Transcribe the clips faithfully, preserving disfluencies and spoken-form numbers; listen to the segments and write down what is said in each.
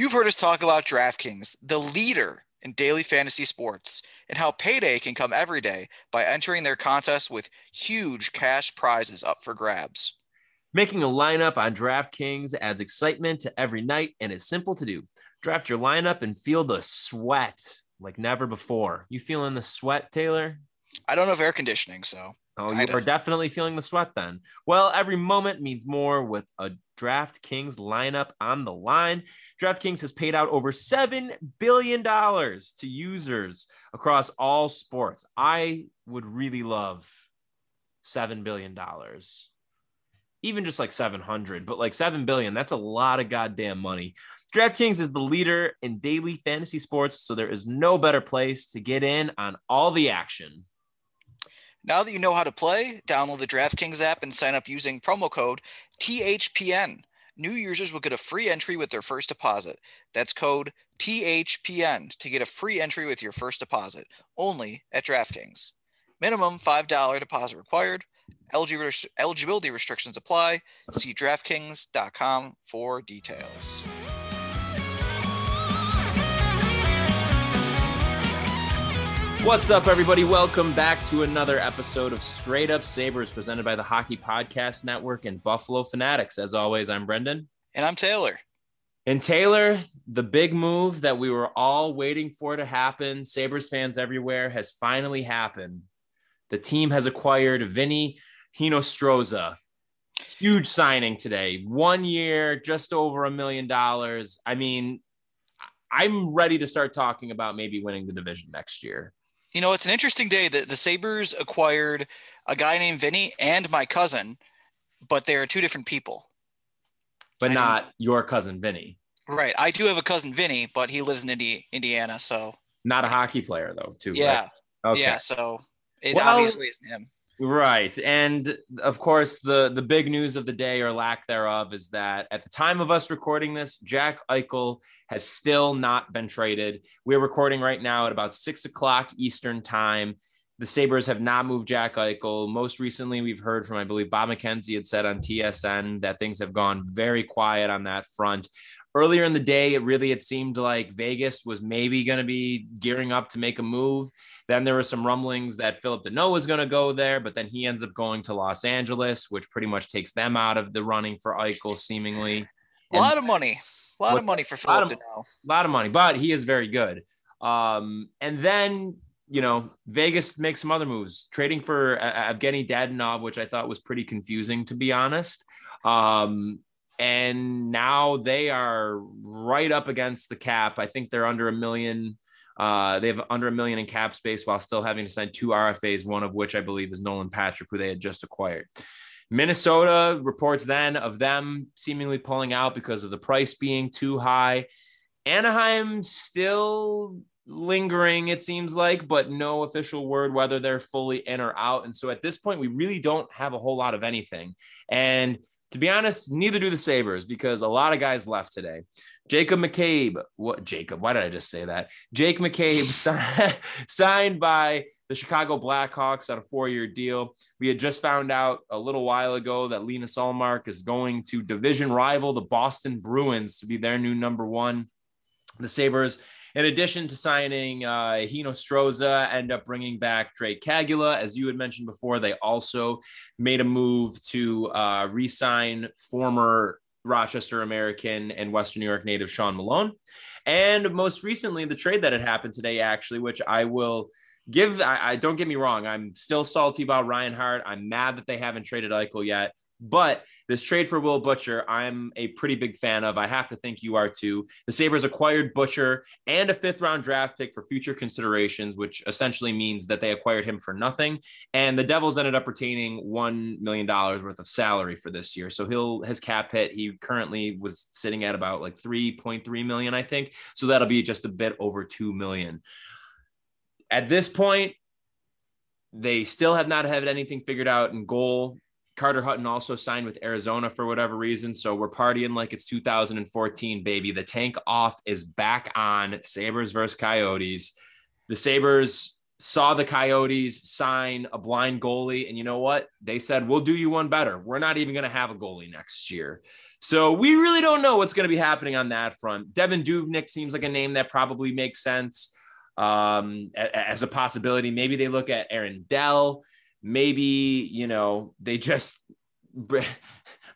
You've heard us talk about DraftKings, the leader in daily fantasy sports, and how payday can come every day by entering their contest with huge cash prizes up for grabs. Making a lineup on DraftKings adds excitement to every night and is simple to do. Draft your lineup and feel the sweat like never before. You feeling the sweat, Taylor? I don't have air conditioning, so. Oh, you are definitely feeling the sweat then. Well, every moment means more with a DraftKings lineup on the line. DraftKings has paid out over seven billion dollars to users across all sports. I would really love seven billion dollars. Even just like seven hundred, but like seven billion, that's a lot of goddamn money. DraftKings is the leader in daily fantasy sports, so there is no better place to get in on all the action. Now that you know how to play, download the DraftKings app and sign up using promo code T H P N. New users will get a free entry with their first deposit. That's code T H P N to get a free entry with your first deposit, only at DraftKings. Minimum five dollars deposit required. Eligibility restrictions apply. See DraftKings dot com for details. What's up, everybody? Welcome back to another episode of Straight Up Sabres, presented by the Hockey Podcast Network and Buffalo Fanatics. As always, I'm Brendan. And I'm Taylor. And Taylor, the big move that we were all waiting for to happen, Sabres fans everywhere, has finally happened. The team has acquired Vinny Hinostroza. Huge signing today. One year, just over a million dollars. I mean, I'm ready to start talking about maybe winning the division next year. You know, it's an interesting day that the Sabres acquired a guy named Vinny and my cousin, but they are two different people. But I not do. Your cousin, Vinny. Right. I do have a cousin, Vinny, but he lives in Indi- Indiana, so. Not a hockey player, though, too. Yeah. Right? Okay. Yeah, so. It well, obviously isn't him. Right. And of course, the, the big news of the day or lack thereof is that at the time of us recording this, Jack Eichel has still not been traded. We're recording right now at about six o'clock Eastern time. The Sabres have not moved Jack Eichel. Most recently, we've heard from, I believe, Bob McKenzie had said on T S N that things have gone very quiet on that front. Earlier in the day, it really, it seemed like Vegas was maybe going to be gearing up to make a move. Then there were some rumblings that Philipp Danault was going to go there, but then he ends up going to Los Angeles, which pretty much takes them out of the running for Eichel, seemingly. A lot and, of money. A lot with, of money for Philipp Danault. A lot of money, but he is very good. Um, and then, you know, Vegas makes some other moves, trading for uh, Evgenii Dadonov, which I thought was pretty confusing, to be honest. Um, and now they are right up against the cap. I think they're under a million. Uh, they have under a million in cap space while still having to sign two R F As, one of which I believe is Nolan Patrick, who they had just acquired. Minnesota reports then of them seemingly pulling out because of the price being too high. Anaheim still lingering, it seems like, but no official word whether they're fully in or out. And so at this point, we really don't have a whole lot of anything. And to be honest, neither do the Sabres because a lot of guys left today. Jake McCabe, what Jacob? Why did I just say that? Jake McCabe signed by the Chicago Blackhawks on a four-year deal. We had just found out a little while ago that Lina Salmark is going to division rival the Boston Bruins to be their new number one. The Sabres, in addition to signing uh, Hinostroza, end up bringing back Drake Caggiula. As you had mentioned before, they also made a move to uh, re-sign former Rochester American and Western New York native Sean Malone. And most recently, the trade that had happened today, actually, which I will give, I, I don't get me wrong. I'm still salty about Ryan Hart. I'm mad that they haven't traded Eichel yet. But this trade for Will Butcher, I'm a pretty big fan of. I have to think you are too. The Sabres acquired Butcher and a fifth round draft pick for future considerations, which essentially means that they acquired him for nothing. And the Devils ended up retaining one million dollars worth of salary for this year. So he'll, his cap hit, he currently was sitting at about like three point three million, I think. So that'll be just a bit over two million. At this point, they still have not had anything figured out in goal. Carter Hutton also signed with Arizona for whatever reason. So we're partying like it's two thousand fourteen, baby. The tank off is back on. Sabres versus Coyotes. The Sabres saw the Coyotes sign a blind goalie. And you know what? They said, we'll do you one better. We're not even going to have a goalie next year. So we really don't know what's going to be happening on that front. Devin Dubnyk seems like a name that probably makes sense um, as a possibility. Maybe they look at Aaron Dell. Maybe, you know, they just,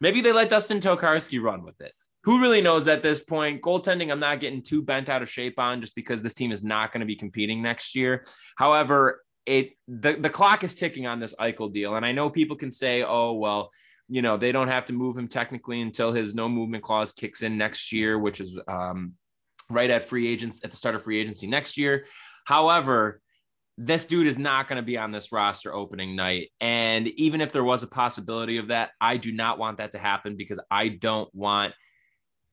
maybe they let Dustin Tokarski run with it. Who really knows at this point? Goaltending, I'm not getting too bent out of shape on just because this team is not going to be competing next year. However, it the, the clock is ticking on this Eichel deal. And I know people can say, oh, well, you know, they don't have to move him technically until his no movement clause kicks in next year, which is um, right at free agents at the start of free agency next year. However, this dude is not going to be on this roster opening night. And even if there was a possibility of that, I do not want that to happen because I don't want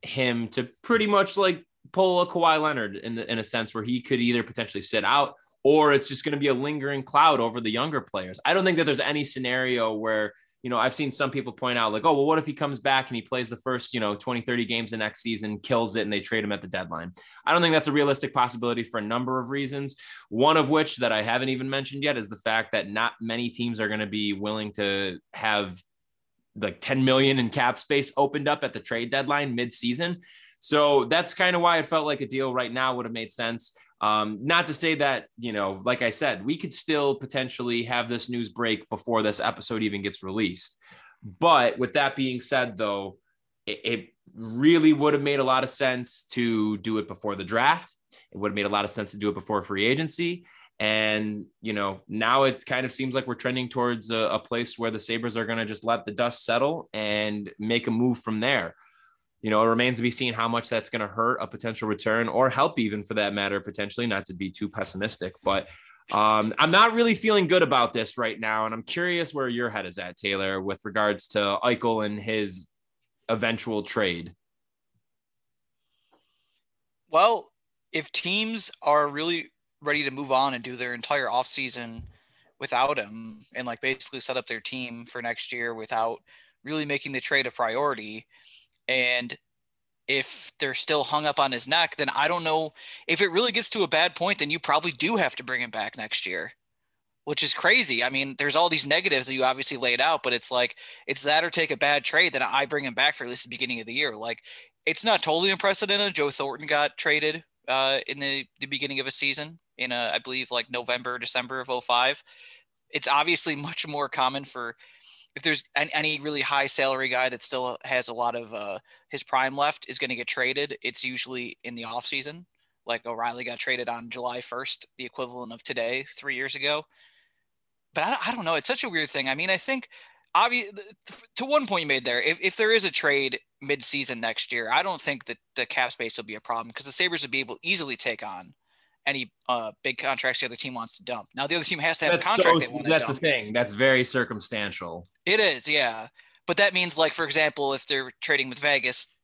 him to pretty much like pull a Kawhi Leonard in the, in a sense where he could either potentially sit out or it's just going to be a lingering cloud over the younger players. I don't think that there's any scenario where, you know, I've seen some people point out like, oh, well, what if he comes back and he plays the first, you know, twenty, thirty games the next season, kills it, and they trade him at the deadline. I don't think that's a realistic possibility for a number of reasons. One of which that I haven't even mentioned yet is the fact that not many teams are going to be willing to have like ten million in cap space opened up at the trade deadline mid-season. So that's kind of why it felt like a deal right now would have made sense. Um, not to say that, you know, like I said, we could still potentially have this news break before this episode even gets released. But with that being said, though, it, it really would have made a lot of sense to do it before the draft. It would have made a lot of sense to do it before free agency. And, you know, now it kind of seems like we're trending towards a, a place where the Sabres are going to just let the dust settle and make a move from there. You know, it remains to be seen how much that's going to hurt a potential return or help even for that matter, potentially, not to be too pessimistic. But um, I'm not really feeling good about this right now. And I'm curious where your head is at, Taylor, with regards to Eichel and his eventual trade. Well, if teams are really ready to move on and do their entire offseason without him and like basically set up their team for next year without really making the trade a priority, and if they're still hung up on his neck, then I don't know if it really gets to a bad point, then you probably do have to bring him back next year, which is crazy. I mean, there's all these negatives that you obviously laid out, but it's like, it's that or take a bad trade that I bring him back for at least the beginning of the year. Like it's not totally unprecedented. Joe Thornton got traded uh, in the, the beginning of a season in a, I believe like November, December of oh five. It's obviously much more common for, if there's any really high salary guy that still has a lot of uh, his prime left is going to get traded. It's usually in the off season. Like O'Reilly got traded on July first, the equivalent of today, three years ago. But I, I don't know. It's such a weird thing. I mean, I think obvi- to one point you made there, if, if there is a trade mid season next year, I don't think that the cap space will be a problem because the Sabres would be able to easily take on any uh, big contracts the other team wants to dump. Now the other team has to have that's a contract. So, they want that's to dump. The thing. That's very circumstantial. It is, yeah. But that means, like, for example, if they're trading with Vegas,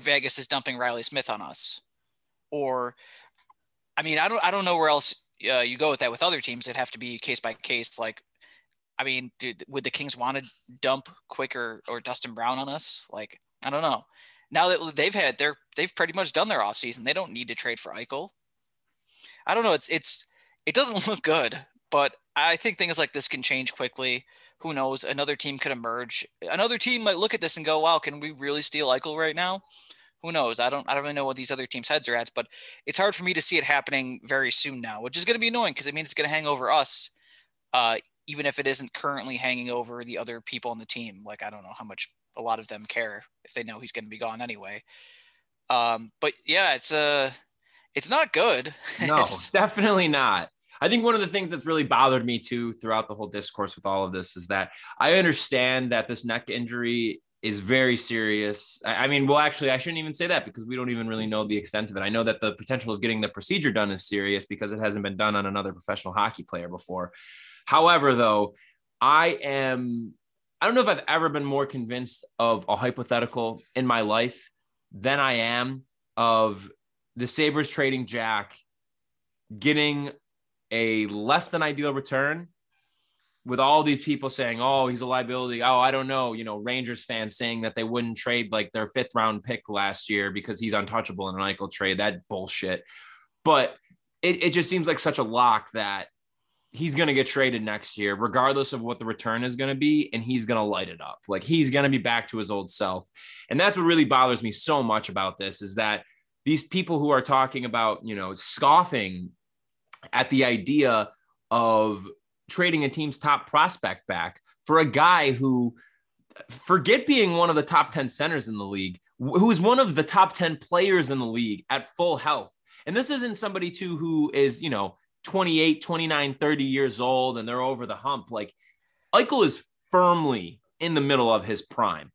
Vegas is dumping Riley Smith on us. Or, I mean, I don't, I don't know where else uh, you go with that. With other teams, it'd have to be case by case. Like, I mean, did, would the Kings want to dump Quick or, or Dustin Brown on us? Like, I don't know. Now that they've had their, they've pretty much done their offseason. They don't need to trade for Eichel. I don't know. It's it's it doesn't look good, but I think things like this can change quickly. Who knows? Another team could emerge. Another team might look at this and go, "Wow, can we really steal Eichel right now?" Who knows? I don't. I don't really know what these other teams' heads are at, but it's hard for me to see it happening very soon now, which is going to be annoying because it means it's going to hang over us, uh, even if it isn't currently hanging over the other people on the team. Like I don't know how much a lot of them care if they know he's going to be gone anyway. Um, but yeah, it's a. Uh, It's not good. No, it's definitely not. I think one of the things that's really bothered me too throughout the whole discourse with all of this is that I understand that this neck injury is very serious. I mean, well, actually, I shouldn't even say that because we don't even really know the extent of it. I know that the potential of getting the procedure done is serious because it hasn't been done on another professional hockey player before. However, though, I am, I don't know if I've ever been more convinced of a hypothetical in my life than I am of the Sabres trading Jack, getting a less than ideal return with all these people saying, oh, he's a liability. Oh, I don't know. You know, Rangers fans saying that they wouldn't trade like their fifth round pick last year because he's untouchable in an Eichel trade. That bullshit. But it, it just seems like such a lock that he's going to get traded next year, regardless of what the return is going to be. And he's going to light it up. Like, he's going to be back to his old self. And that's what really bothers me so much about this, is that these people who are talking about, you know, scoffing at the idea of trading a team's top prospect back for a guy who, forget being one of the top ten centers in the league, who is one of the top ten players in the league at full health. And this isn't somebody too who is, you know, twenty-eight, twenty-nine, thirty years old and they're over the hump. Like, Eichel is firmly in the middle of his prime.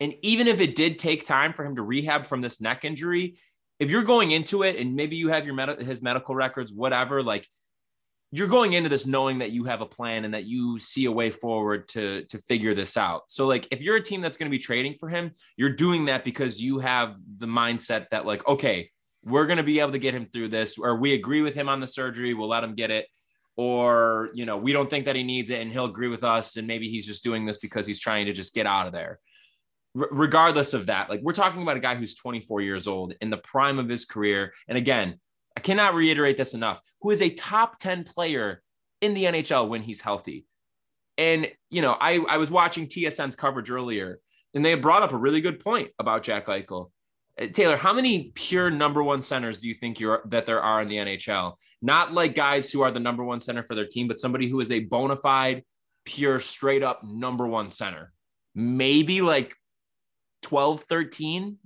And even if it did take time for him to rehab from this neck injury, if you're going into it and maybe you have your med- his medical records, whatever, like, you're going into this knowing that you have a plan and that you see a way forward to, to figure this out. So, like, if you're a team that's going to be trading for him, you're doing that because you have the mindset that, like, okay, we're going to be able to get him through this, or we agree with him on the surgery, we'll let him get it, or, you know, we don't think that he needs it and he'll agree with us. And maybe he's just doing this because he's trying to just get out of there. R- regardless of that, like, we're talking about a guy who's twenty-four years old in the prime of his career. And again, I cannot reiterate this enough, who is a top ten player in the N H L when he's healthy. And, you know, I, I was watching T S N's coverage earlier, and they had brought up a really good point about Jack Eichel. Taylor, how many pure number one centers do you think you're, that there are in the N H L? Not like guys who are the number one center for their team, but somebody who is a bona fide, pure, straight up number one center. Maybe like twelve, thirteen,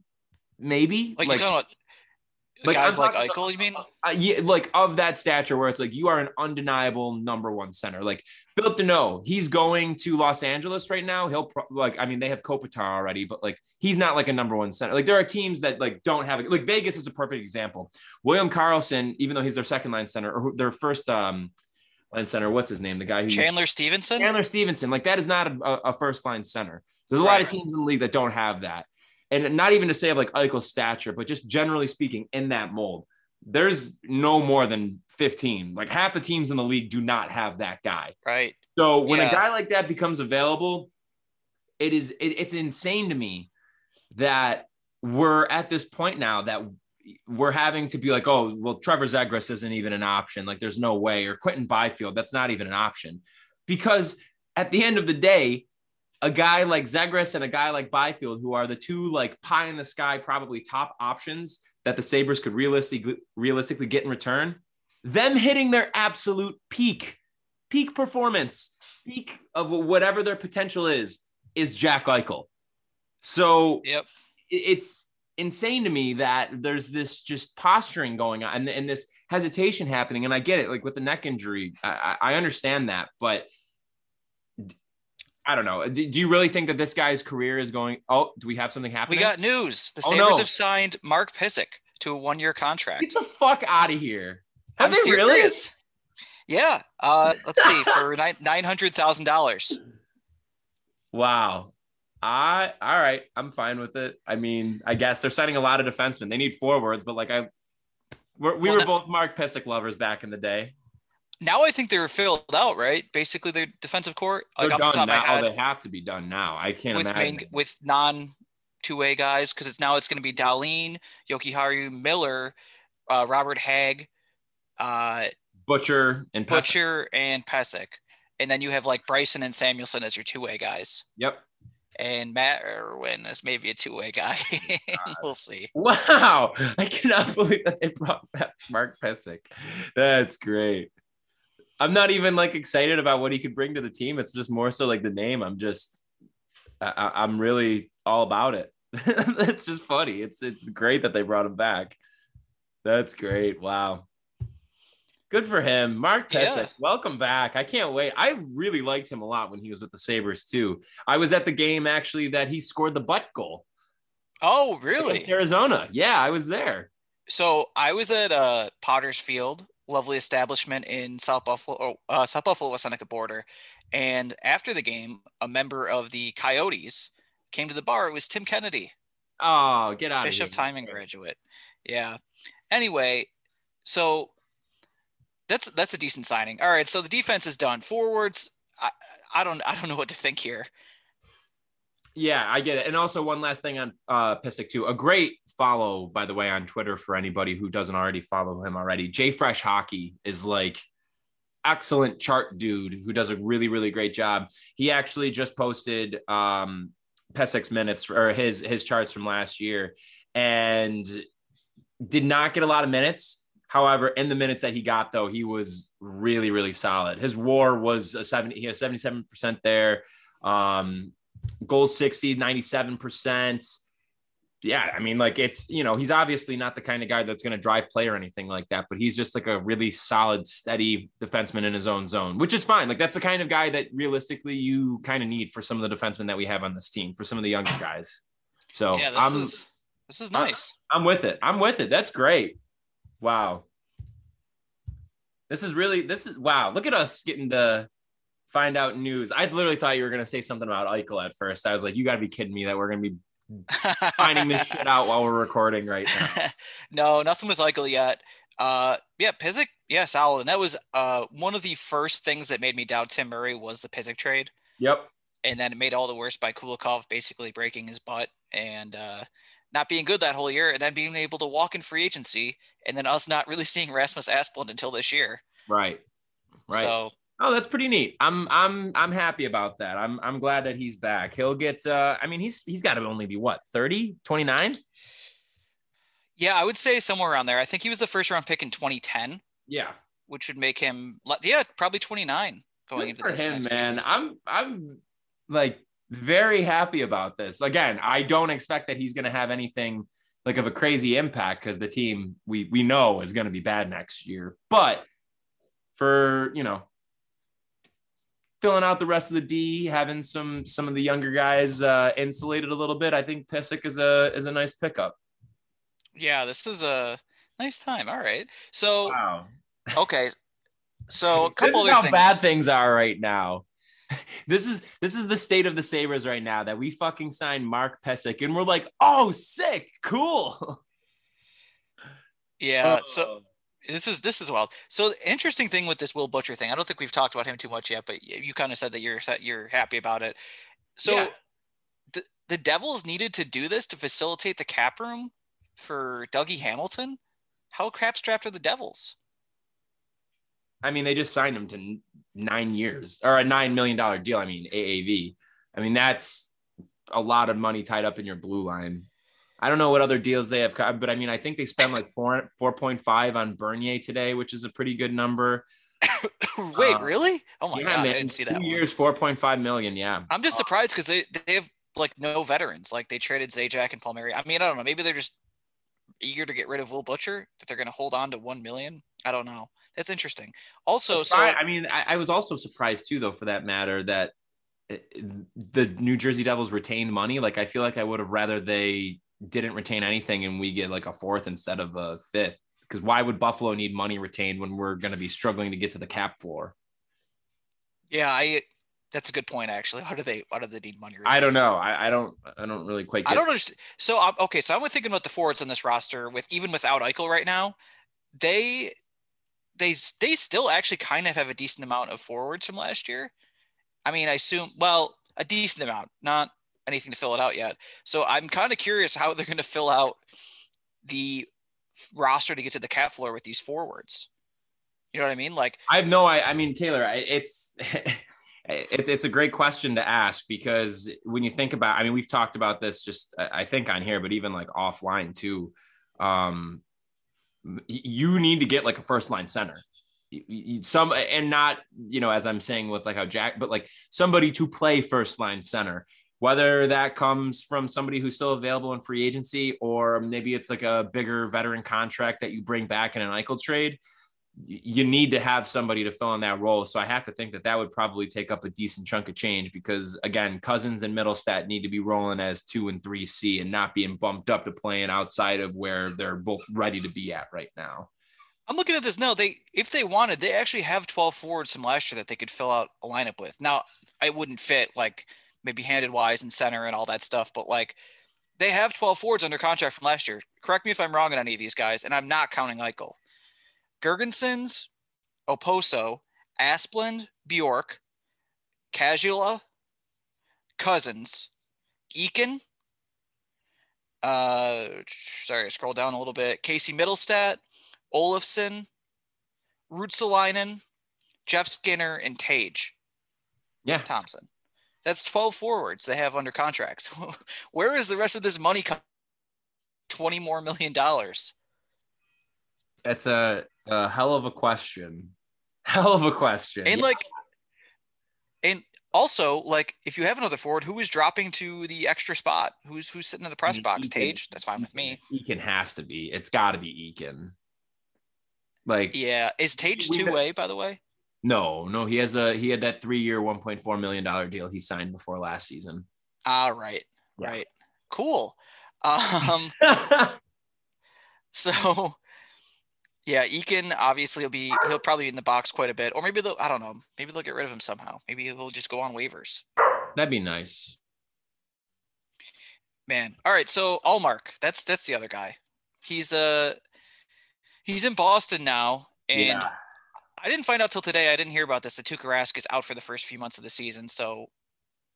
maybe. Like, like you're talking about like, guys like Eichel, you mean? Uh, yeah, like of that stature where it's like you are an undeniable number one center. Like Philipp Danault, he's going to Los Angeles right now. He'll pro- like, I mean, they have Kopitar already, but like, he's not like a number one center. Like, there are teams that like don't have it. Like Vegas is a perfect example. William Karlsson, even though he's their second line center or their first um, line center, what's his name? The guy who Chandler was, Stevenson, Chandler Stevenson. Like that is not a, a first line center. There's a right. lot of teams in the league that don't have that. And not even to say of like Eichel's stature, but just generally speaking in that mold, there's no more than fifteen. Like half the teams in the league do not have that guy. Right. So when yeah. a guy like that becomes available, it is it, it's insane to me that we're at this point now that we're having to be like, oh, well, Trevor Zegras isn't even an option. Like there's no way, or Quentin Byfield, that's not even an option. Because at the end of the day, a guy like Zegras and a guy like Byfield, who are the two like pie in the sky, probably top options that the Sabres could realistically realistically get in return, them hitting their absolute peak, peak performance, peak of whatever their potential is, is Jack Eichel. So yep. it's insane to me that there's this just posturing going on and, and this hesitation happening. And I get it, like with the neck injury, I, I understand that, but I don't know. Do you really think that this guy's career is going? Oh, do we have something happening? We got news. The Sabres oh, no. have signed Mark Pysyk to a one-year contract. Get the fuck out of here. Are I'm they serious. Really? Yeah. Uh, let's see. For nine hundred thousand dollars. Wow. I, all right. I'm fine with it. I mean, I guess they're signing a lot of defensemen. They need forwards, but like I, we're, we well, were no. both Mark Pysyk lovers back in the day. Now I think they're filled out, right? Basically, their defensive core. Like they're off done the top now. Oh, they have to be done now. I can't with imagine. Main, with non-two-way guys, because it's now it's going to be Dahlin, Jokiharju, Miller, uh, Robert Hag, uh, Butcher, and Pysyk. Butcher and Pysyk. And then you have like Bryson and Samuelson as your two-way guys. Yep. And Matt Irwin is maybe a two-way guy. We'll see. Wow. I cannot believe that they brought back Mark Pysyk. That's great. I'm not even like excited about what he could bring to the team. It's just more so like the name. I'm just, I, I'm really all about it. It's just funny. It's, it's great that they brought him back. That's great. Wow. Good for him. Mark Pysyk, yeah. Welcome back. I can't wait. I really liked him a lot when he was with the Sabres too. I was at the game actually that he scored the butt goal. Oh, really? Arizona. Yeah, I was there. So I was at uh, Potter's Field. Lovely establishment in South Buffalo, uh, South Buffalo, West Seneca border. And after the game, a member of the Coyotes came to the bar. It was Tim Kennedy. Oh, get out Bishop of here. Bishop Timing graduate. Yeah. Anyway, so that's, that's a decent signing. All right. So the defense is done. Forwards. I, I don't, I don't know what to think here. Yeah, I get it. And also one last thing on uh, Pysyk too. A great follow, by the way, on Twitter for anybody who doesn't already follow him already. Jay Fresh Hockey is like, excellent chart dude who does a really, really great job. He actually just posted um, Pesic's minutes or his, his charts from last year and did not get a lot of minutes. However, in the minutes that he got, though, he was really, really solid. His WAR was a seventy, he has seventy-seven percent there. Um, goals sixty, ninety-seven percent. Yeah, I mean, like it's, you know, he's obviously not the kind of guy that's going to drive play or anything like that, but he's just like a really solid, steady defenseman in his own zone, which is fine. Like that's the kind of guy that realistically you kind of need for some of the defensemen that we have on this team, for some of the younger guys. So yeah, this I'm, is, this is nice. I'm, I'm with it. I'm with it. That's great. Wow. This is really, this is, wow. Look at us getting to find out news. I literally thought you were going to say something about Eichel at first. I was like, you gotta be kidding me that we're going to be finding this shit out while we're recording right now. No, nothing with Eichel yet. Uh, yeah, Pysyk, yeah, solid. And that was uh, one of the first things that made me doubt Tim Murray was the Pysyk trade. Yep. And then it made all the worse by Kulikov basically breaking his butt and uh, not being good that whole year, and then being able to walk in free agency, and then us not really seeing Rasmus Asplund until this year. Right. Right. So. Oh, that's pretty neat. I'm, I'm, I'm happy about that. I'm, I'm glad that he's back. He'll get, uh, I mean, he's, he's got to only be what, thirty, twenty-nine. Yeah. I would say somewhere around there. I think he was the first round pick in twenty ten. Yeah. Which would make him, yeah, probably twenty-nine going Good into for this him, next man. Season. I'm, I'm like very happy about this. Again, I don't expect that he's going to have anything like of a crazy impact because the team we, we know is going to be bad next year, but for, you know, filling out the rest of the D, having some some of the younger guys uh, insulated a little bit. I think Pysyk is a is a nice pickup. Yeah, this is a nice time. All right, so wow. Okay, so a couple this is other how things. Bad things are right now. This is this is the state of the Sabres right now that we fucking signed Mark Pysyk and we're like, oh, sick, cool. Yeah, oh. so. This is this is wild. So the interesting thing with this Will Butcher thing, I don't think we've talked about him too much yet, but you kind of said that you're you're happy about it. So yeah. the the Devils needed to do this to facilitate the cap room for Dougie Hamilton. How crap strapped are the Devils? I mean, they just signed him to nine years or a nine million dollar deal. I mean, A A V. I mean, that's a lot of money tied up in your blue line. I don't know what other deals they have, but I mean, I think they spent like four, four point five on Bernier today, which is a pretty good number. Wait, uh, really? Oh my yeah, God. Man, I didn't see that. Two years, four point five million. Yeah. I'm just surprised because they, they have like no veterans. Like they traded Zajac and Palmieri. I mean, I don't know. Maybe they're just eager to get rid of Will Butcher that they're going to hold on to one million. I don't know. That's interesting. Also, so I mean, I, I was also surprised too, though, for that matter, that the New Jersey Devils retained money. Like, I feel like I would have rather they didn't retain anything and we get like a fourth instead of a fifth, because why would Buffalo need money retained when we're going to be struggling to get to the cap floor? Yeah. I, that's a good point actually. How do they, how do they need money retained? I don't know. I, I don't, I don't really quite get I don't understand. So, um, okay. So I'm thinking about the forwards on this roster with, even without Eichel right now, they, they, they still actually kind of have a decent amount of forwards from last year. I mean, I assume, well, a decent amount, not anything to fill it out yet. So I'm kind of curious how they're going to fill out the roster to get to the cap floor with these forwards. You know what I mean? Like I have no, I, I mean, Taylor, I, it's, it, it's a great question to ask because when you think about, I mean, we've talked about this just, I think on here, but even like offline too, um, you need to get like a first line center. Some and not, you know, as I'm saying with like how Jack, but like somebody to play first line center. Whether that comes from somebody who's still available in free agency, or maybe it's like a bigger veteran contract that you bring back in an Eichel trade, you need to have somebody to fill in that role. So I have to think that that would probably take up a decent chunk of change because, again, Cousins and Middlestat need to be rolling as two and three C and not being bumped up to playing outside of where they're both ready to be at right now. I'm looking at this now. They, if they wanted, they actually have twelve forwards from last year that they could fill out a lineup with. Now, I wouldn't fit like maybe handed wise and center and all that stuff. But like they have twelve forwards under contract from last year. Correct me if I'm wrong on any of these guys. And I'm not counting Eichel. Gergensons, Oposo, Asplund, Bjork, Caggiula, Cousins, Eakin. Uh, sorry, scroll down a little bit. Casey Middlestat, Olofsson, Ruotsalainen, Jeff Skinner, and Tage yeah. Thompson. That's twelve forwards they have under contracts. Where is the rest of this money coming? Twenty more million dollars. That's a, a hell of a question. Hell of a question. And yeah. like, and also like, if you have another forward, who is dropping to the extra spot? Who's who's sitting in the press box? Eakin. Tage. That's fine with me. Eakin has to be. It's got to be Eakin. Like, yeah, is Tage two way? By the way. No, no, he has a he had that three-year, one point four million dollars deal he signed before last season. Ah, right, yeah. right, cool. Um, so, yeah, Eakin obviously will be he'll probably be in the box quite a bit, or maybe they'll I don't know, maybe they'll get rid of him somehow. Maybe they'll just go on waivers. That'd be nice, man. All right, so Ullmark, that's that's the other guy. He's uh he's in Boston now, and. Yeah. I didn't find out till today. I didn't hear about this. The Tokarski is out for the first few months of the season, so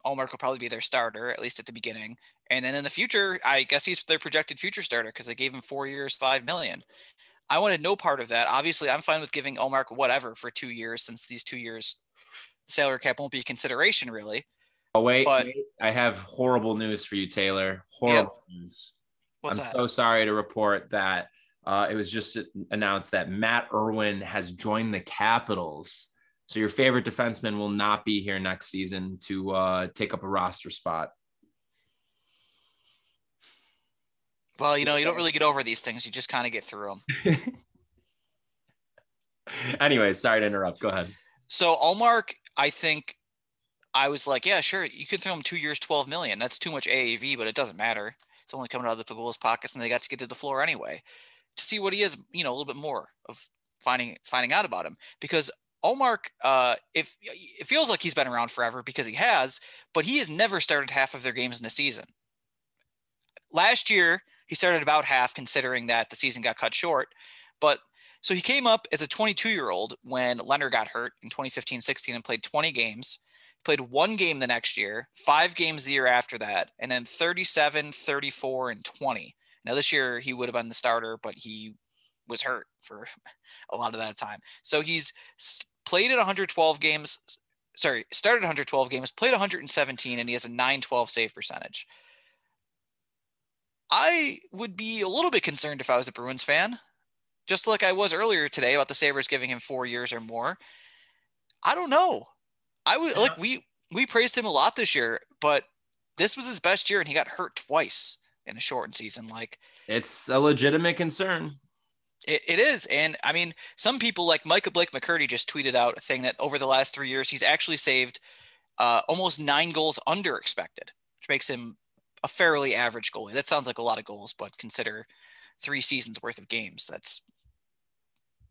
Ullmark will probably be their starter, at least at the beginning. And then in the future, I guess he's their projected future starter because they gave him four years, five million. I wanted no part of that. Obviously, I'm fine with giving Ullmark whatever for two years, since these two years salary cap won't be a consideration really. Oh wait, but, wait. I have horrible news for you, Taylor. Horrible yeah. news. What's I'm that? so sorry to report that. Uh, it was just announced that Matt Irwin has joined the Capitals. So your favorite defenseman will not be here next season to uh, take up a roster spot. Well, you know, you don't really get over these things. You just kind of get through them. Anyway, sorry to interrupt. Go ahead. So Ullmark, I think I was like, yeah, sure. You could throw him two years, twelve million. That's too much A A V, but it doesn't matter. It's only coming out of the Pagulas pockets, and they got to get to the floor anyway. To see what he is, you know, a little bit more of finding finding out about him, because Ullmark, uh, if it feels like he's been around forever because he has, but he has never started half of their games in a season. Last year, he started about half, considering that the season got cut short. But so he came up as a twenty-two-year-old when Leonard got hurt in twenty fifteen sixteen and played twenty games, played one game the next year, five games the year after that, and then thirty-seven, thirty-four, and twenty. Now, this year he would have been the starter, but he was hurt for a lot of that time. So he's played at one hundred twelve games, sorry, started one hundred twelve games, played one hundred seventeen, and he has a nine twelve save percentage. I would be a little bit concerned if I was a Bruins fan, just like I was earlier today about the Sabres giving him four years or more. I don't know. I would yeah. like we we praised him a lot this year, but this was his best year, and he got hurt twice in a shortened season. Like, it's a legitimate concern. It, it is. And I mean, some people like Micah Blake McCurdy just tweeted out a thing that over the last three years, he's actually saved uh, almost nine goals under expected, which makes him a fairly average goalie. That sounds like a lot of goals, but consider three seasons worth of games. That's,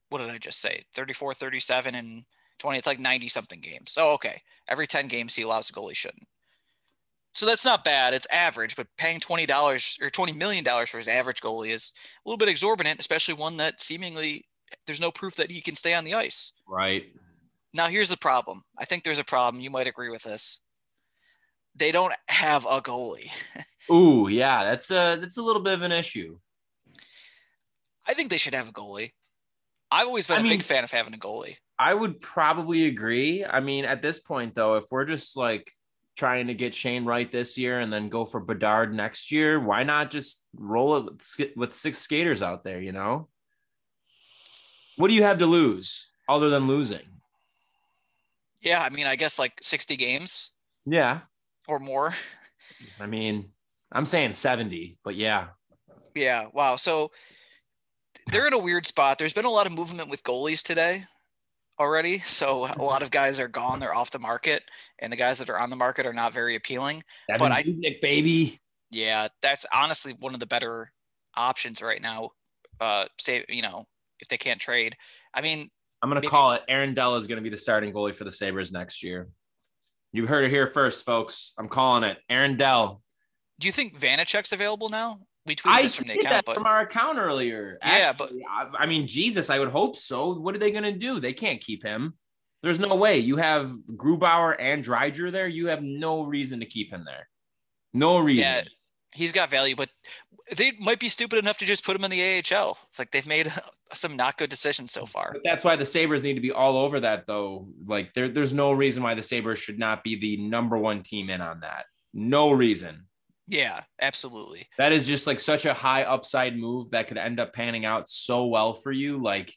what did I just say? thirty-four, thirty-seven, and twenty. It's like ninety something games. So, okay. Every ten games he allows a goal he shouldn't. So that's not bad. It's average, but paying twenty dollars or twenty million dollars for his average goalie is a little bit exorbitant, especially one that seemingly there's no proof that he can stay on the ice. Right. Now, here's the problem. I think there's a problem. You might agree with this. They don't have a goalie. Ooh, yeah. That's a, that's a little bit of an issue. I think they should have a goalie. I've always been I a mean, big fan of having a goalie. I would probably agree. I mean, at this point, though, if we're just like, trying to get Shane Wright this year and then go for Bedard next year, why not just roll it with, with six skaters out there? You know, what do you have to lose other than losing? Yeah. I mean, I guess like sixty games. Yeah. Or more. I mean, I'm saying seventy, but yeah. Yeah. Wow. So they're in a weird spot. There's been a lot of movement with goalies today already. So a lot of guys are gone. They're off the market, and the guys that are on the market are not very appealing. That'd but I Nick baby. Yeah. That's honestly one of the better options right now. Uh, say, you know, if they can't trade, I mean, I'm going to call it. Aaron Dell is going to be the starting goalie for the Sabres next year. You heard it here first, folks. I'm calling it. Aaron Dell. Do you think Vanacek's available now? We tweeted I this from the account, that but... from our account earlier. Actually, yeah, but I mean, Jesus, I would hope so. What are they going to do? They can't keep him. There's no way. You have Grubauer and Driedger there. You have no reason to keep him there. No reason. Yeah, he's got value, but they might be stupid enough to just put him in the A H L. Like, they've made some not good decisions so far. But that's why the Sabres need to be all over that, though. Like there, there's no reason why the Sabres should not be the number one team in on that. No reason. Yeah, absolutely. That is just like such a high upside move that could end up panning out so well for you. Like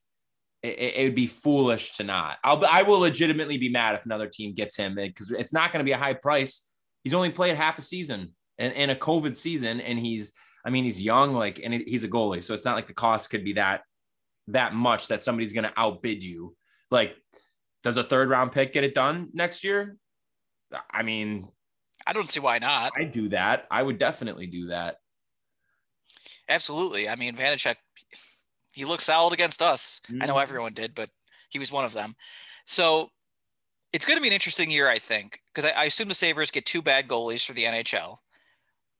it, it would be foolish to not. I'll, I will legitimately be mad if another team gets him, because it's not going to be a high price. He's only played half a season and, and a COVID season. And he's, I mean, he's young, like, and it, he's a goalie. So it's not like the cost could be that, that much that somebody's going to outbid you. Like, does a third round pick get it done next year? I mean, I don't see why not. I do that. I would definitely do that. Absolutely. I mean, Vanacek, he looked solid against us. Mm. I know everyone did, but he was one of them. So it's going to be an interesting year, I think, because I, I assume the Sabres get two bad goalies for the N H L.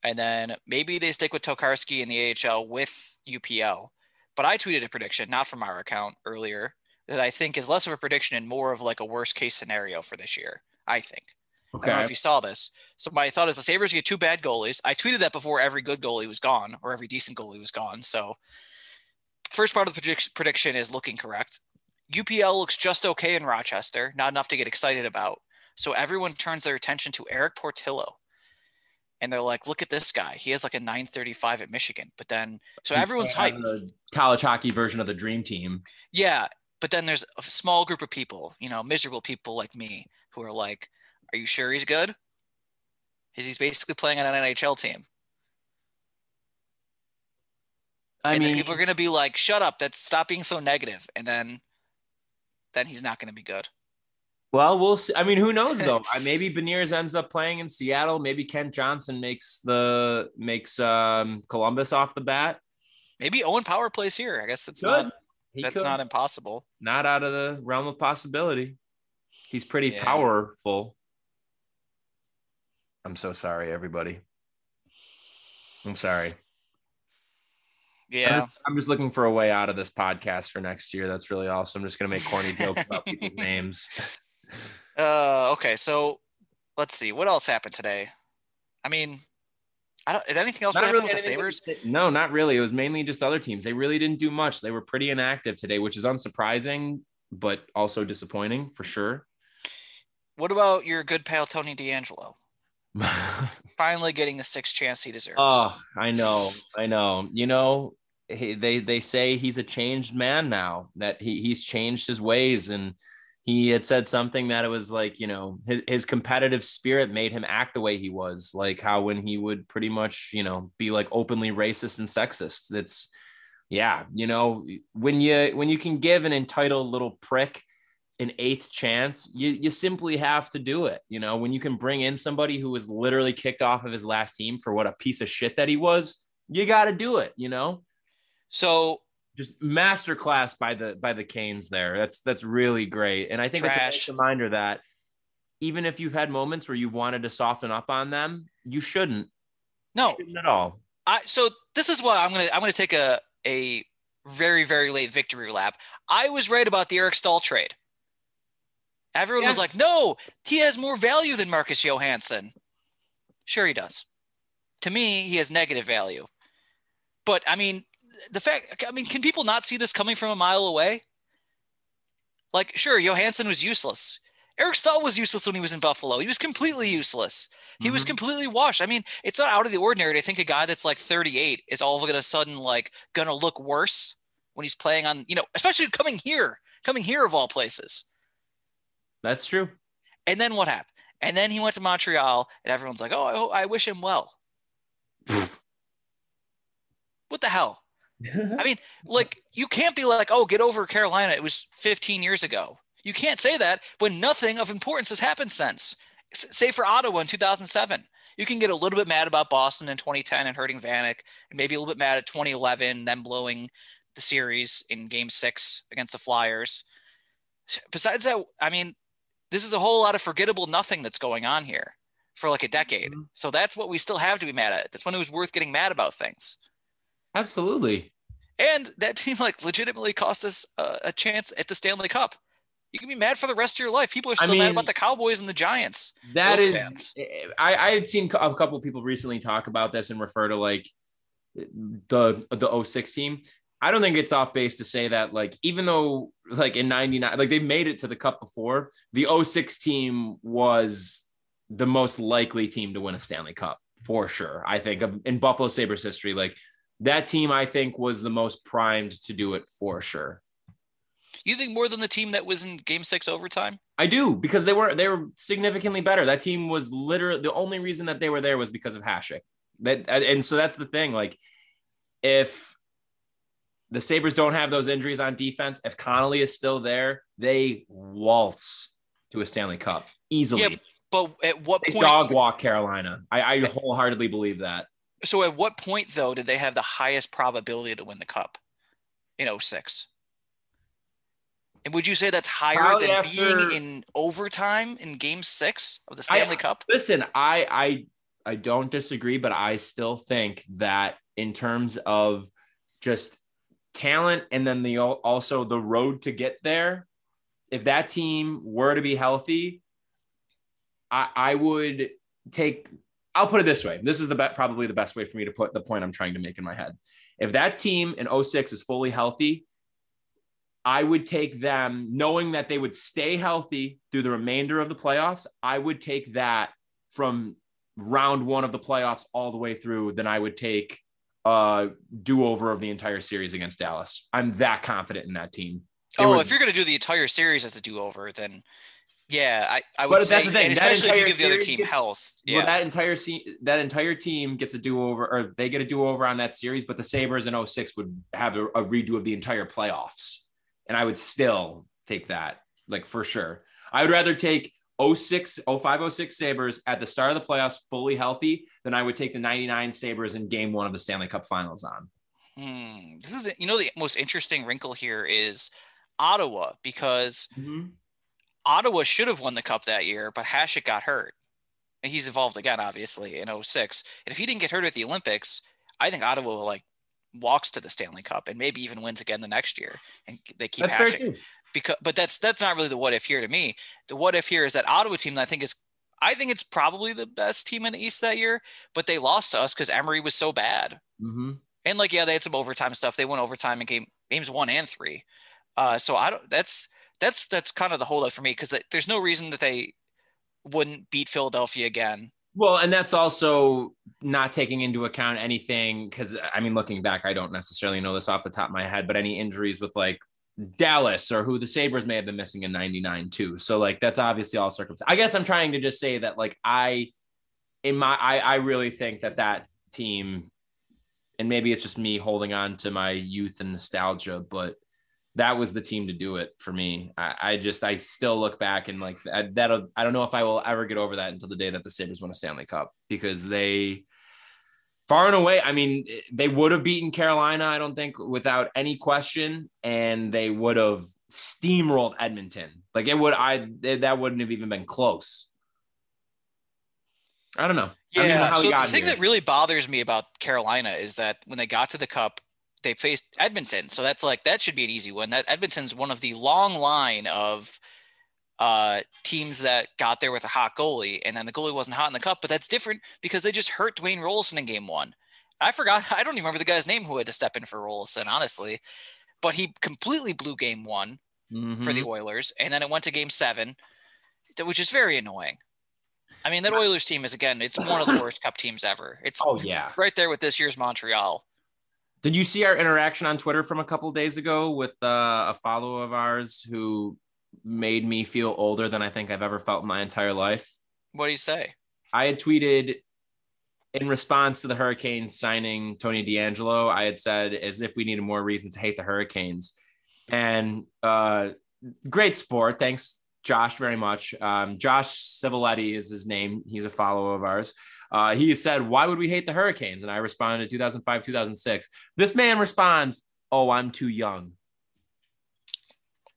And then maybe they stick with Tokarski in the A H L with U P L. But I tweeted a prediction, not from our account earlier, that I think is less of a prediction and more of like a worst case scenario for this year, I think. Okay. I don't know if you saw this. So my thought is the Sabres get two bad goalies. I tweeted that before every good goalie was gone or every decent goalie was gone. So first part of the predict- prediction is looking correct. U P L looks just okay in Rochester, not enough to get excited about. So everyone turns their attention to Eric Portillo. And they're like, look at this guy. He has like a nine thirty-five at Michigan. But then, so everyone's hyped. The college hockey version of the dream team. Yeah. But then there's a small group of people, you know, miserable people like me who are like, are you sure he's good? Because he's basically playing on an N H L team. I and mean, people are going to be like, shut up. That's stop being so negative. And then, then he's not going to be good. Well, we'll see. I mean, who knows though? Maybe Beniers ends up playing in Seattle. Maybe Kent Johnson makes the makes um, Columbus off the bat. Maybe Owen Power plays here. I guess it's not, that's could. not impossible. Not out of the realm of possibility. He's pretty yeah. powerful. I'm so sorry, everybody. I'm sorry. Yeah. I'm just, I'm just looking for a way out of this podcast for next year. That's really awesome. I'm just going to make corny jokes about people's names. Uh, okay, so let's see what else happened today. I mean, I don't. Is anything else really, with the Sabres? No, not really. It was mainly just other teams. They really didn't do much. They were pretty inactive today, which is unsurprising, but also disappointing for sure. What about your good pal Tony DeAngelo? Finally getting the sixth chance he deserves. Oh, I know, I know. You know, he, they they say he's a changed man now. That he he's changed his ways and. He had said something that it was like, you know, his, his competitive spirit made him act the way he was, like how when he would pretty much, you know, be like openly racist and sexist. That's yeah. You know, when you when you can give an entitled little prick an eighth chance, you, you simply have to do it. You know, when you can bring in somebody who was literally kicked off of his last team for what a piece of shit that he was, you got to do it, you know, so. Just masterclass by the by the Canes there. That's that's really great. And I think Trash. That's a nice reminder that even if you've had moments where you wanted to soften up on them, you shouldn't. No. You shouldn't at all. I so this is what I'm gonna I'm gonna take a a very, very late victory lap. I was right about the Eric Staal trade. Everyone yeah. was like, no, he has more value than Marcus Johansson. Sure he does. To me, he has negative value. But I mean The fact, I mean, can people not see this coming from a mile away? Like, sure, Johansson was useless. Eric Staal was useless when he was in Buffalo. He was completely useless. He mm-hmm. was completely washed. I mean, it's not out of the ordinary to think a guy that's like thirty-eight is all of a sudden like going to look worse when he's playing on, you know, especially coming here, coming here of all places. That's true. And then what happened? And then he went to Montreal and everyone's like, oh, I, I wish him well. What the hell? I mean, like, you can't be like, oh, get over Carolina. It was fifteen years ago. You can't say that when nothing of importance has happened since. S- say for Ottawa in two thousand seven. You can get a little bit mad about Boston in twenty ten and hurting Vanek, and maybe a little bit mad at twenty eleven, them blowing the series in game six against the Flyers. Besides that, I mean, this is a whole lot of forgettable nothing that's going on here for like a decade. Mm-hmm. So that's what we still have to be mad at. That's when it was worth getting mad about things. Absolutely. And that team like legitimately cost us uh, a chance at the Stanley Cup. You can be mad for the rest of your life. People are still I mean, mad about the Cowboys and the Giants. That Those is, fans. I, I had seen a couple of people recently talk about this and refer to like the, the oh six team. I don't think it's off base to say that, like, even though, like, in ninety-nine, like, they made it to the cup before, the oh six team was the most likely team to win a Stanley Cup for sure. I think in Buffalo Sabres history, like, that team, I think, was the most primed to do it for sure. You think more than the team that was in game six overtime? I do, because they were, they were significantly better. That team was literally, the only reason that they were there was because of Hasek. That, and so that's the thing. Like, if the Sabres don't have those injuries on defense, if Connolly is still there, they waltz to a Stanley Cup easily. Yeah, but at what they point? Dog walk Carolina. I, I wholeheartedly believe that. So at what point, though, did they have the highest probability to win the Cup in oh six? And would you say that's higher Probably than after, being in overtime in game six of the Stanley I, Cup? Listen, I, I, I don't disagree, but I still think that in terms of just talent and then the, also the road to get there, if that team were to be healthy, I, I would take, I'll put it this way. This is the be- probably the best way for me to put the point I'm trying to make in my head. If that team in oh six is fully healthy, I would take them, knowing that they would stay healthy through the remainder of the playoffs. I would take that from round one of the playoffs all the way through. Then I would take a do-over of the entire series against Dallas. I'm that confident in that team. They oh, were, if you're going to do the entire series as a do-over, then yeah, I, I would say, and especially if you give the other team gets, health. Yeah. Well, that entire se- that entire team gets a do-over, or they get a do-over on that series, but the Sabres in oh six would have a, a redo of the entire playoffs. And I would still take that, like, for sure. I would rather take oh six, oh five, oh six Sabres at the start of the playoffs fully healthy than I would take the ninety-nine Sabres in game one of the Stanley Cup Finals on. Hmm. This is, you know, the most interesting wrinkle here is Ottawa, because mm-hmm. Ottawa should have won the Cup that year, but Hasek got hurt. And he's involved again, obviously, in oh six. And if he didn't get hurt at the Olympics, I think Ottawa, like, walks to the Stanley Cup and maybe even wins again the next year, and they keep hashing. Because, but that's that's not really the what if here to me. The what if here is that Ottawa team that I think is I think it's probably the best team in the East that year, but they lost to us because Emery was so bad. Mm-hmm. And like yeah, they had some overtime stuff. They won overtime in game games one and three. Uh, so I don't. That's that's that's kind of the holdup for me, because there's no reason that they wouldn't beat Philadelphia again. Well, and that's also not taking into account anything, because, I mean, looking back, I don't necessarily know this off the top of my head, but any injuries with, like, Dallas or who the Sabres may have been missing in ninety-nine too. So, like, that's obviously all circumstances. I guess I'm trying to just say that, like, I in my I, I really think that that team, and maybe it's just me holding on to my youth and nostalgia, but that was the team to do it for me. I, I just, I still look back and like that. I don't know if I will ever get over that until the day that the Sabres win a Stanley Cup, because they far and away, I mean, they would have beaten Carolina, I don't think, without any question. And they would have steamrolled Edmonton. Like it would, I, that wouldn't have even been close. I don't know. Yeah. I don't know how so the thing here that really bothers me about Carolina is that when they got to the Cup, they faced Edmonton. So that's like, that should be an easy one. That Edmonton's one of the long line of uh, teams that got there with a hot goalie. And then the goalie wasn't hot in the Cup, but that's different because they just hurt Dwayne Rollison in game one. I forgot. I don't even remember the guy's name who had to step in for Rollison, honestly, but he completely blew game one mm-hmm. for the Oilers. And then it went to game seven, which is very annoying. I mean, that Oilers team is, again, it's one of the worst Cup teams ever. It's oh, yeah. right there with this year's Montreal. Did you see our interaction on Twitter from a couple of days ago with uh, a follower of ours who made me feel older than I think I've ever felt in my entire life? What do you say? I had tweeted in response to the Hurricanes signing Tony DeAngelo. I had said, as if we needed more reason to hate the Hurricanes. And uh, great sport. Thanks, Josh, very much. Um, Josh Civiletti is his name. He's a follower of ours. Uh, he said, why would we hate the Hurricanes? And I responded, two thousand five, two thousand six. This man responds, oh, I'm too young.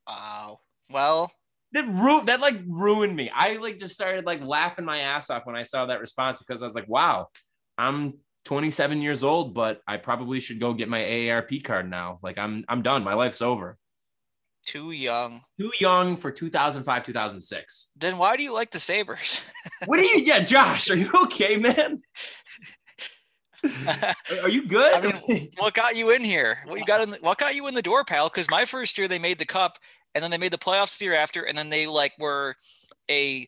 Wow. Well. That, ru- that like ruined me. I like just started like laughing my ass off when I saw that response, because I was like, wow, I'm twenty-seven years old, but I probably should go get my A A R P card now. Like I'm, I'm done. My life's over. Too young. Too young for two thousand five, two thousand six. Then why do you like the Sabres? What are you? Yeah, Josh, are you okay, man? Are you good? I mean, what got you in here? What you got in? The, what got you in the door, pal? Because my first year they made the cup, and then they made the playoffs the year after, and then they like were a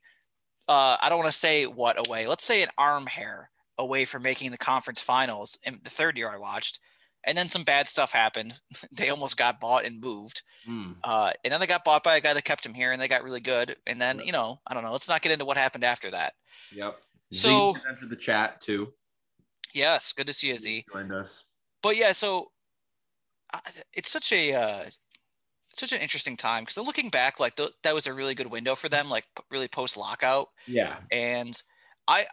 uh, I don't want to say what away. Let's say an arm hair away from making the conference finals. And the third year I watched, and then some bad stuff happened. They almost got bought and moved, mm. uh, and then they got bought by a guy that kept them here, and they got really good. And then you know I don't know. Let's not get into what happened after that. Yep. So after the chat too. Yes, good to see you, Z. Joined us. But yeah, so uh, it's such a uh, such an interesting time because looking back, like the, that was a really good window for them, like really post lockout. Yeah. And I,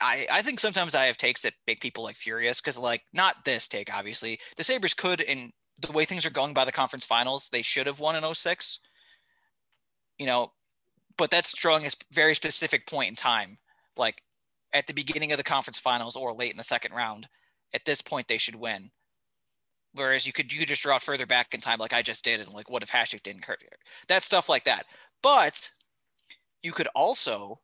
I, I think sometimes I have takes that make people like furious because like not this take obviously. The Sabres could, and the way things are going by the conference finals, they should have won in oh six. You know, but that's drawing a very specific point in time, like at the beginning of the conference finals or late in the second round. At this point they should win. Whereas you could, you could just draw further back in time. Like I just did. And like, what if Hasek didn't hurt that stuff like that? But you could also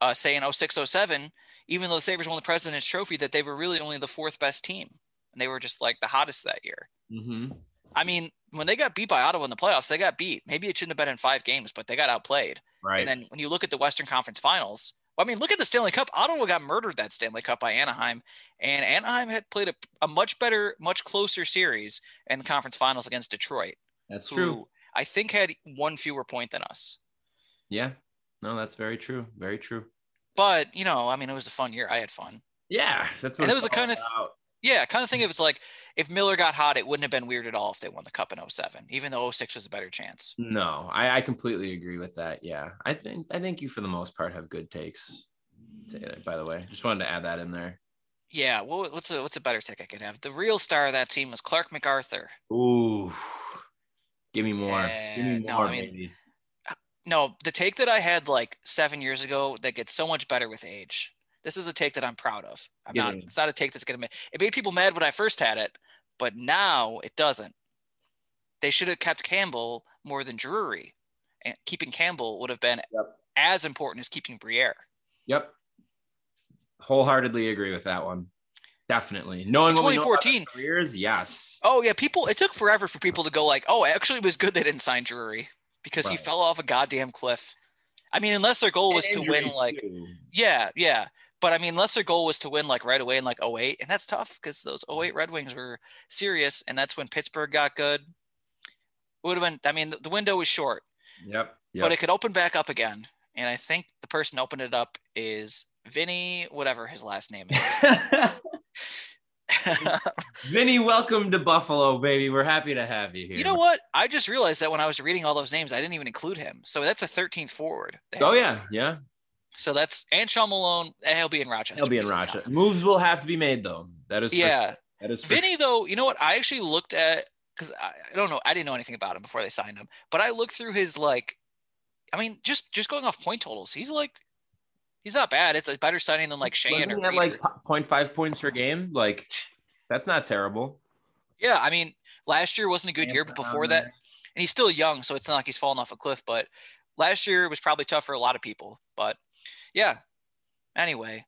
uh, say in oh six, oh seven, even though the Sabres won the President's Trophy, that they were really only the fourth best team. And they were just like the hottest that year. Mm-hmm. I mean, when they got beat by Ottawa in the playoffs, they got beat. Maybe it shouldn't have been in five games, but they got outplayed. Right. And then when you look at the Western Conference Finals, I mean, look at the Stanley Cup. Ottawa got murdered that Stanley Cup by Anaheim, and Anaheim had played a, a much better, much closer series in the conference finals against Detroit. That's who true. I think had one fewer point than us. Yeah, no, that's very true. Very true. But you know, I mean, it was a fun year. I had fun. Yeah, that's what. And it was a kind of th- yeah, kind of thing. If it's like if Miller got hot, it wouldn't have been weird at all if they won the Cup in oh seven, even though oh six was a better chance. No, I, I completely agree with that. Yeah, I think I think you for the most part have good takes. By the way, just wanted to add that in there. Yeah, well, what's a what's a better take I could have? The real star of that team was Clark MacArthur. Ooh, give me more. Uh, give me more, no, I mean, baby. No, the take that I had like seven years ago that gets so much better with age. This is a take that I'm proud of. I'm not, it's not a take that's going to make – it made people mad when I first had it, but now it doesn't. They should have kept Campbell more than Drury. And keeping Campbell would have been yep. as important as keeping Briere. Yep. Wholeheartedly agree with that one. Definitely. Knowing what we know about his careers, yes. Oh, yeah. People – it took forever for people to go like, oh, actually it was good they didn't sign Drury because right. he fell off a goddamn cliff. I mean, unless their goal was to win like – yeah, yeah. But, I mean, unless their goal was to win, like, right away in, like, oh eight, and that's tough because those oh eight Red Wings were serious, and that's when Pittsburgh got good. It would have been – I mean, the window was short. Yep, yep. But it could open back up again, and I think the person opened it up is Vinny, whatever his last name is. Vinny, welcome to Buffalo, baby. We're happy to have you here. You know what? I just realized that when I was reading all those names, I didn't even include him. So that's a thirteenth forward. Oh, yeah, yeah. So that's and Sean Malone, and he'll be in Rochester. He'll be in Rochester. Now. Moves will have to be made, though. That is, yeah. For, that is Vinny, sure. Though. You know what? I actually looked at because I, I don't know. I didn't know anything about him before they signed him, but I looked through his like. I mean, just just going off point totals, he's like, he's not bad. It's a better signing than like Shane or at, like zero point five points per game. Like, that's not terrible. Yeah, I mean, last year wasn't a good Damn year, but before that, and he's still young, so it's not like he's fallen off a cliff. But last year was probably tough for a lot of people, but. Yeah. Anyway.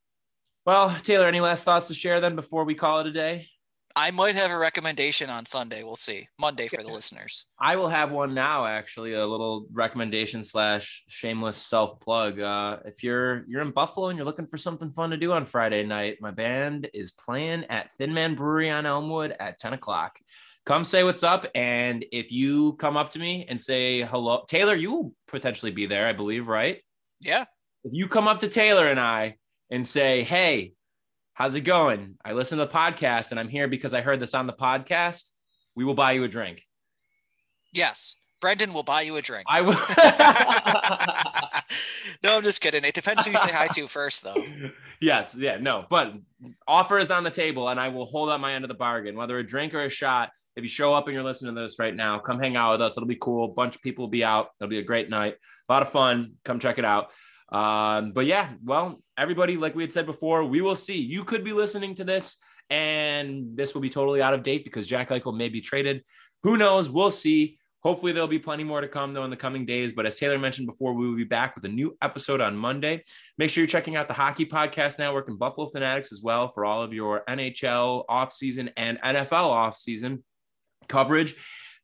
Well, Taylor, any last thoughts to share then before we call it a day? I might have a recommendation on Sunday. We'll see. Monday for the listeners. I will have one now, actually, a little recommendation slash shameless self plug. Uh, if you're you're in Buffalo and you're looking for something fun to do on Friday night, my band is playing at Thin Man Brewery on Elmwood at ten o'clock. Come say what's up. And if you come up to me and say hello, Taylor, you will potentially be there, I believe, right? Yeah. If you come up to Taylor and I and say, hey, how's it going? I listen to the podcast and I'm here because I heard this on the podcast. We will buy you a drink. Yes. Brendan will buy you a drink. I will. No, I'm just kidding. It depends who you say hi to first, though. Yes. Yeah, no, but offer is on the table and I will hold up my end of the bargain, whether a drink or a shot. If you show up and you're listening to this right now, come hang out with us. It'll be cool. A bunch of people will be out. It'll be a great night. A lot of fun. Come check it out. Um, but yeah, well, everybody, like we had said before, we will see. You could be listening to this and this will be totally out of date because Jack Eichel may be traded. Who knows? We'll see. Hopefully there'll be plenty more to come though in the coming days. But as Taylor mentioned before, we will be back with a new episode on Monday. Make sure you're checking out the Hockey Podcast Network and Buffalo Fanatics as well for all of your N H L offseason and N F L offseason coverage.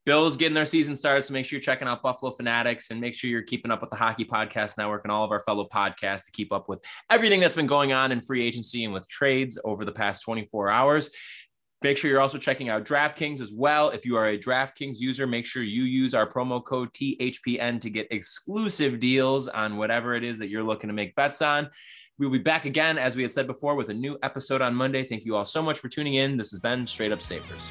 Bills getting their season started, so make sure you're checking out Buffalo Fanatics and make sure you're keeping up with the Hockey Podcast Network and all of our fellow podcasts to keep up with everything that's been going on in free agency and with trades over the past twenty-four hours. Make sure you're also checking out DraftKings as well. If you are a DraftKings user, make sure you use our promo code T H P N to get exclusive deals on whatever it is that you're looking to make bets on. We'll be back again, as we had said before, with a new episode on Monday. Thank you all so much for tuning in. This has been Straight Up Sabres.